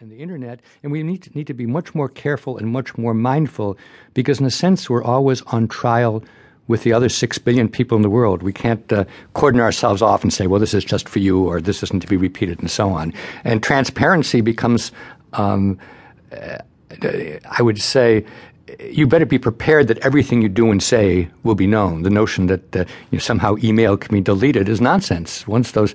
and the internet, and we need to be much more careful and much more mindful, because in a sense we're always on trial with the other 6 billion people in the world. We can't cordon ourselves off and say, well, this is just for you, or this isn't to be repeated, and so on. And transparency becomes, I would say, you better be prepared that everything you do and say will be known. The notion that somehow email can be deleted is nonsense. Once those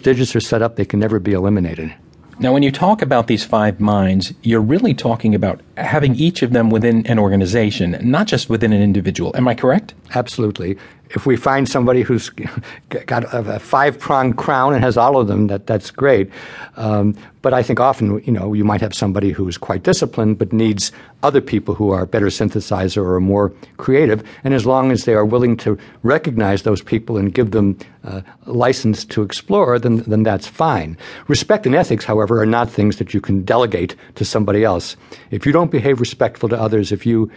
digits are set up, they can never be eliminated. Now, when you talk about these five minds, you're really talking about having each of them within an organization, not just within an individual. Am I correct? Absolutely. If we find somebody who's got a five-pronged crown and has all of them, that's great. But I think often, you might have somebody who's quite disciplined but needs other people who are a better synthesizer or more creative. And as long as they are willing to recognize those people and give them license to explore, then that's fine. Respect and ethics, however, are not things that you can delegate to somebody else. If you don't behave respectful to others, if you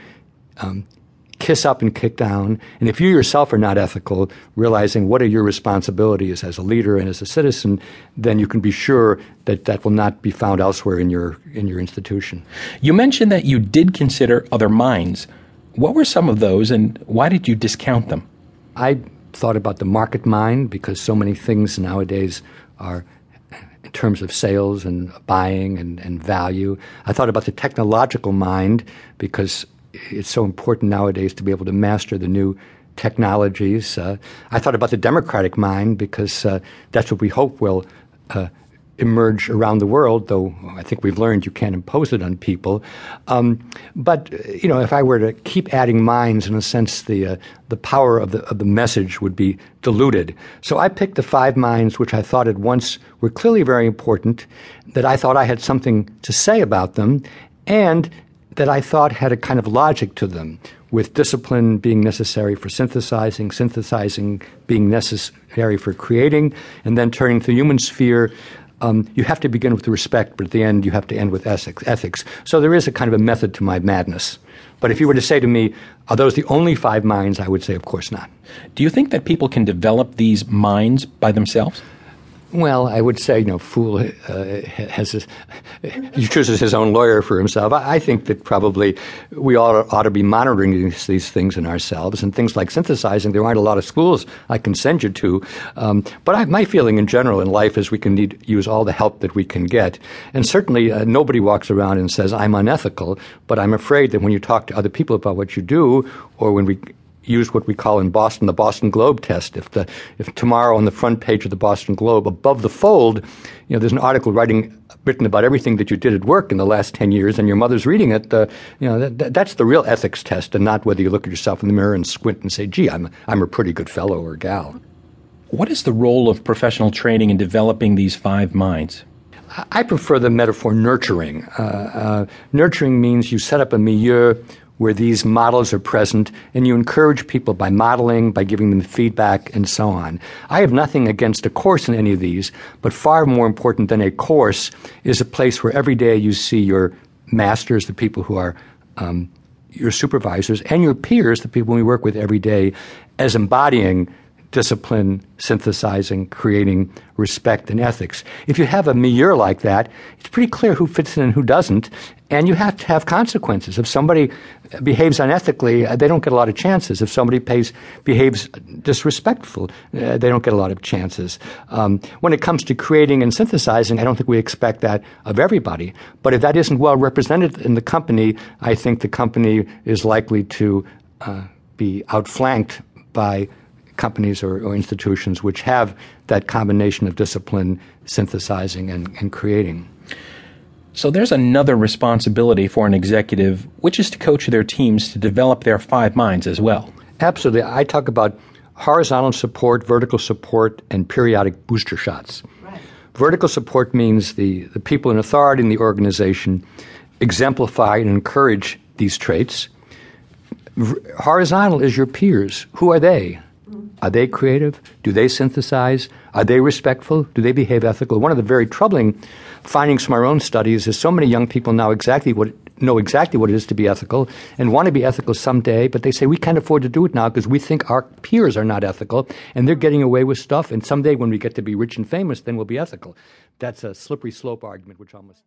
kiss up and kick down, and if you yourself are not ethical, realizing what are your responsibilities as a leader and as a citizen, then you can be sure that that will not be found elsewhere in your institution. You mentioned that you did consider other minds. What were some of those, and why did you discount them? I thought about the market mind, because so many things nowadays are in terms of sales and buying and value. I thought about the technological mind, because it's so important nowadays to be able to master the new technologies. I thought about the democratic mind, because that's what we hope will emerge around the world, though I think we've learned you can't impose it on people. But, if I were to keep adding minds, in a sense, the power of the message would be diluted. So I picked the five minds which I thought at once were clearly very important, that I thought I had something to say about them, and that I thought had a kind of logic to them, with discipline being necessary for synthesizing being necessary for creating, and then turning to the human sphere. You have to begin with respect, but at the end you have to end with ethics. So there is a kind of a method to my madness. But if you were to say to me, are those the only five minds, I would say, of course not. Do you think that people can develop these minds by themselves? Well, I would say, fool he chooses his own lawyer for himself. I think that probably we all ought to be monitoring these things in ourselves, and things like synthesizing. There aren't a lot of schools I can send you to, but my feeling in general in life is we can use all the help that we can get. And certainly nobody walks around and says, I'm unethical, but I'm afraid that when you talk to other people about what you do, or when we use what we call in Boston the Boston Globe test. If tomorrow on the front page of the Boston Globe, above the fold, there's an article written about everything that you did at work in the last 10 years, and your mother's reading it, that's the real ethics test, and not whether you look at yourself in the mirror and squint and say, gee, I'm a pretty good fellow or gal. What is the role of professional training in developing these five minds? I prefer the metaphor nurturing. Nurturing means you set up a milieu where these models are present, and you encourage people by modeling, by giving them feedback, and so on. I have nothing against a course in any of these, but far more important than a course is a place where every day you see your masters, the people who are your supervisors, and your peers, the people we work with every day, as embodying discipline, synthesizing, creating, respect, and ethics. If you have a milieu like that, it's pretty clear who fits in and who doesn't, and you have to have consequences. If somebody behaves unethically, they don't get a lot of chances. If somebody behaves disrespectful, they don't get a lot of chances. When it comes to creating and synthesizing, I don't think we expect that of everybody. But if that isn't well represented in the company, I think the company is likely to be outflanked by companies or institutions which have that combination of discipline, synthesizing, and creating. So there's another responsibility for an executive, which is to coach their teams to develop their five minds as well. Absolutely. I talk about horizontal support, vertical support, and periodic booster shots. Right. Vertical support means the people in authority in the organization exemplify and encourage these traits. Horizontal is your peers. Who are they? Are they creative? Do they synthesize? Are they respectful? Do they behave ethically? One of the very troubling findings from our own studies is so many young people now know exactly what it is to be ethical and want to be ethical someday, but they say we can't afford to do it now because we think our peers are not ethical and they're getting away with stuff, and someday when we get to be rich and famous, then we'll be ethical. That's a slippery slope argument, which almost...